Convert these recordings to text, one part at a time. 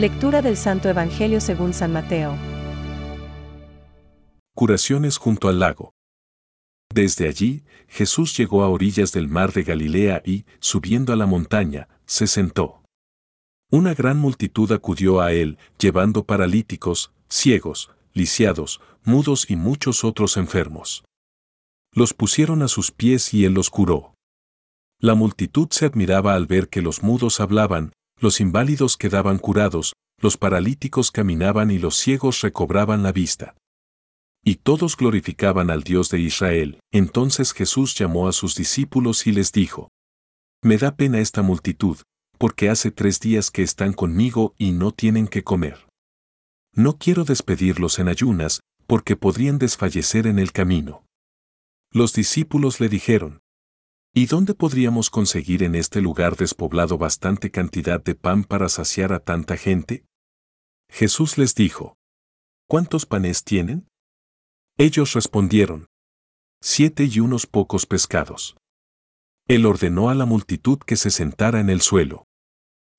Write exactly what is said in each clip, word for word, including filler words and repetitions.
Lectura del Santo Evangelio según San Mateo. Curaciones junto al lago. Desde allí, Jesús llegó a orillas del mar de Galilea y, subiendo a la montaña, se sentó. Una gran multitud acudió a él, llevando paralíticos, ciegos, lisiados, mudos y muchos otros enfermos. Los pusieron a sus pies y él los curó. La multitud se admiraba al ver que los mudos hablaban, los inválidos quedaban curados, los paralíticos caminaban y los ciegos recobraban la vista. Y todos glorificaban al Dios de Israel. Entonces Jesús llamó a sus discípulos y les dijo: Me da pena esta multitud, porque hace tres días que están conmigo y no tienen qué comer. No quiero despedirlos en ayunas, porque podrían desfallecer en el camino. Los discípulos le dijeron: ¿Y dónde podríamos conseguir en este lugar despoblado bastante cantidad de pan para saciar a tanta gente? Jesús les dijo: ¿Cuántos panes tienen? Ellos respondieron: Siete y unos pocos pescados. Él ordenó a la multitud que se sentara en el suelo.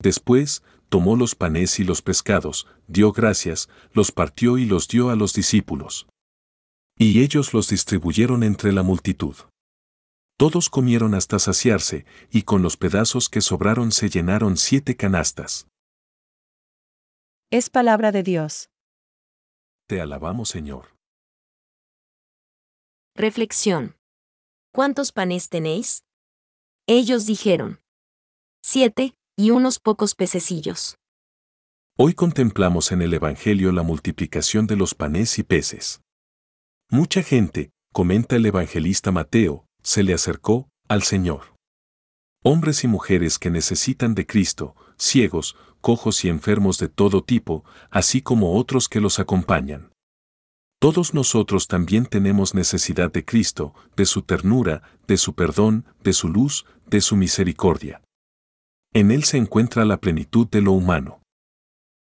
Después, tomó los panes y los pescados, dio gracias, los partió y los dio a los discípulos. Y ellos los distribuyeron entre la multitud. Todos comieron hasta saciarse, y con los pedazos que sobraron se llenaron siete canastas. Es palabra de Dios. Te alabamos, Señor. Reflexión. ¿Cuántos panes tenéis? Ellos dijeron: siete, y unos pocos pececillos. Hoy contemplamos en el Evangelio la multiplicación de los panes y peces. Mucha gente, comenta el evangelista Mateo, se le acercó al Señor. Hombres y mujeres que necesitan de Cristo, ciegos, cojos y enfermos de todo tipo, así como otros que los acompañan. Todos nosotros también tenemos necesidad de Cristo, de su ternura, de su perdón, de su luz, de su misericordia. En Él se encuentra la plenitud de lo humano.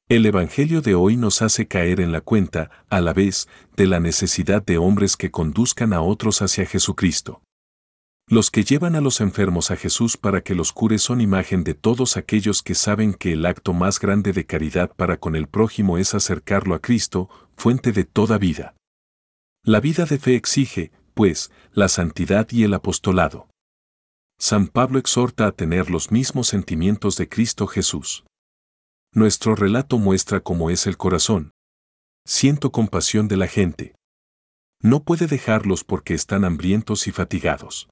El Evangelio de hoy nos hace caer en la cuenta, a la vez, de la necesidad de hombres que conduzcan a otros hacia Jesucristo. Los que llevan a los enfermos a Jesús para que los cure son imagen de todos aquellos que saben que el acto más grande de caridad para con el prójimo es acercarlo a Cristo, fuente de toda vida. La vida de fe exige, pues, la santidad y el apostolado. San Pablo exhorta a tener los mismos sentimientos de Cristo Jesús. Nuestro relato muestra cómo es el corazón. Siento compasión de la gente. No puede dejarlos porque están hambrientos y fatigados.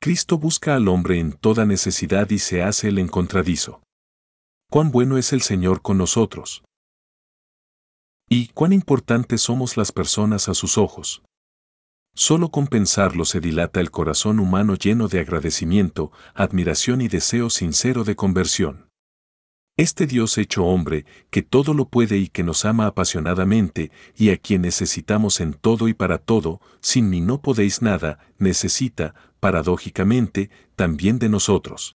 Cristo busca al hombre en toda necesidad y se hace el encontradizo. Cuán bueno es el Señor con nosotros. Y cuán importantes somos las personas a sus ojos. Solo con pensarlo se dilata el corazón humano lleno de agradecimiento, admiración y deseo sincero de conversión. Este Dios hecho hombre, que todo lo puede y que nos ama apasionadamente, y a quien necesitamos en todo y para todo, sin mí no podéis nada, necesita, paradójicamente, también de nosotros.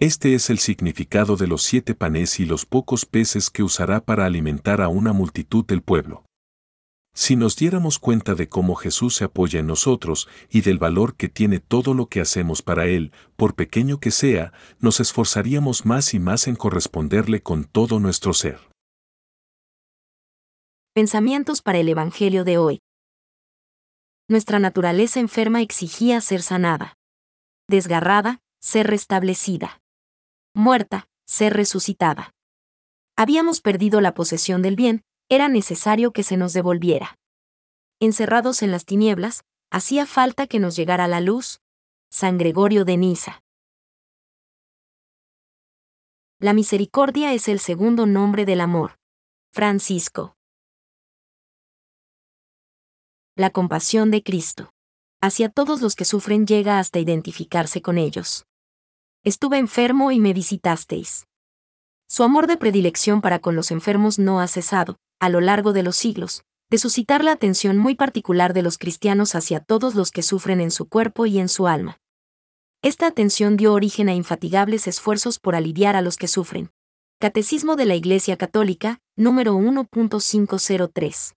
Este es el significado de los siete panes y los pocos peces que usará para alimentar a una multitud del pueblo. Si nos diéramos cuenta de cómo Jesús se apoya en nosotros y del valor que tiene todo lo que hacemos para Él, por pequeño que sea, nos esforzaríamos más y más en corresponderle con todo nuestro ser. Pensamientos para el Evangelio de hoy. Nuestra naturaleza enferma exigía ser sanada. Desgarrada, ser restablecida. Muerta, ser resucitada. Habíamos perdido la posesión del bien, era necesario que se nos devolviera. Encerrados en las tinieblas, hacía falta que nos llegara la luz. San Gregorio de Nisa. La misericordia es el segundo nombre del amor. Francisco. La compasión de Cristo hacia todos los que sufren llega hasta identificarse con ellos. Estuve enfermo y me visitasteis. Su amor de predilección para con los enfermos no ha cesado, a lo largo de los siglos, de suscitar la atención muy particular de los cristianos hacia todos los que sufren en su cuerpo y en su alma. Esta atención dio origen a infatigables esfuerzos por aliviar a los que sufren. Catecismo de la Iglesia Católica, número uno punto quinientos tres.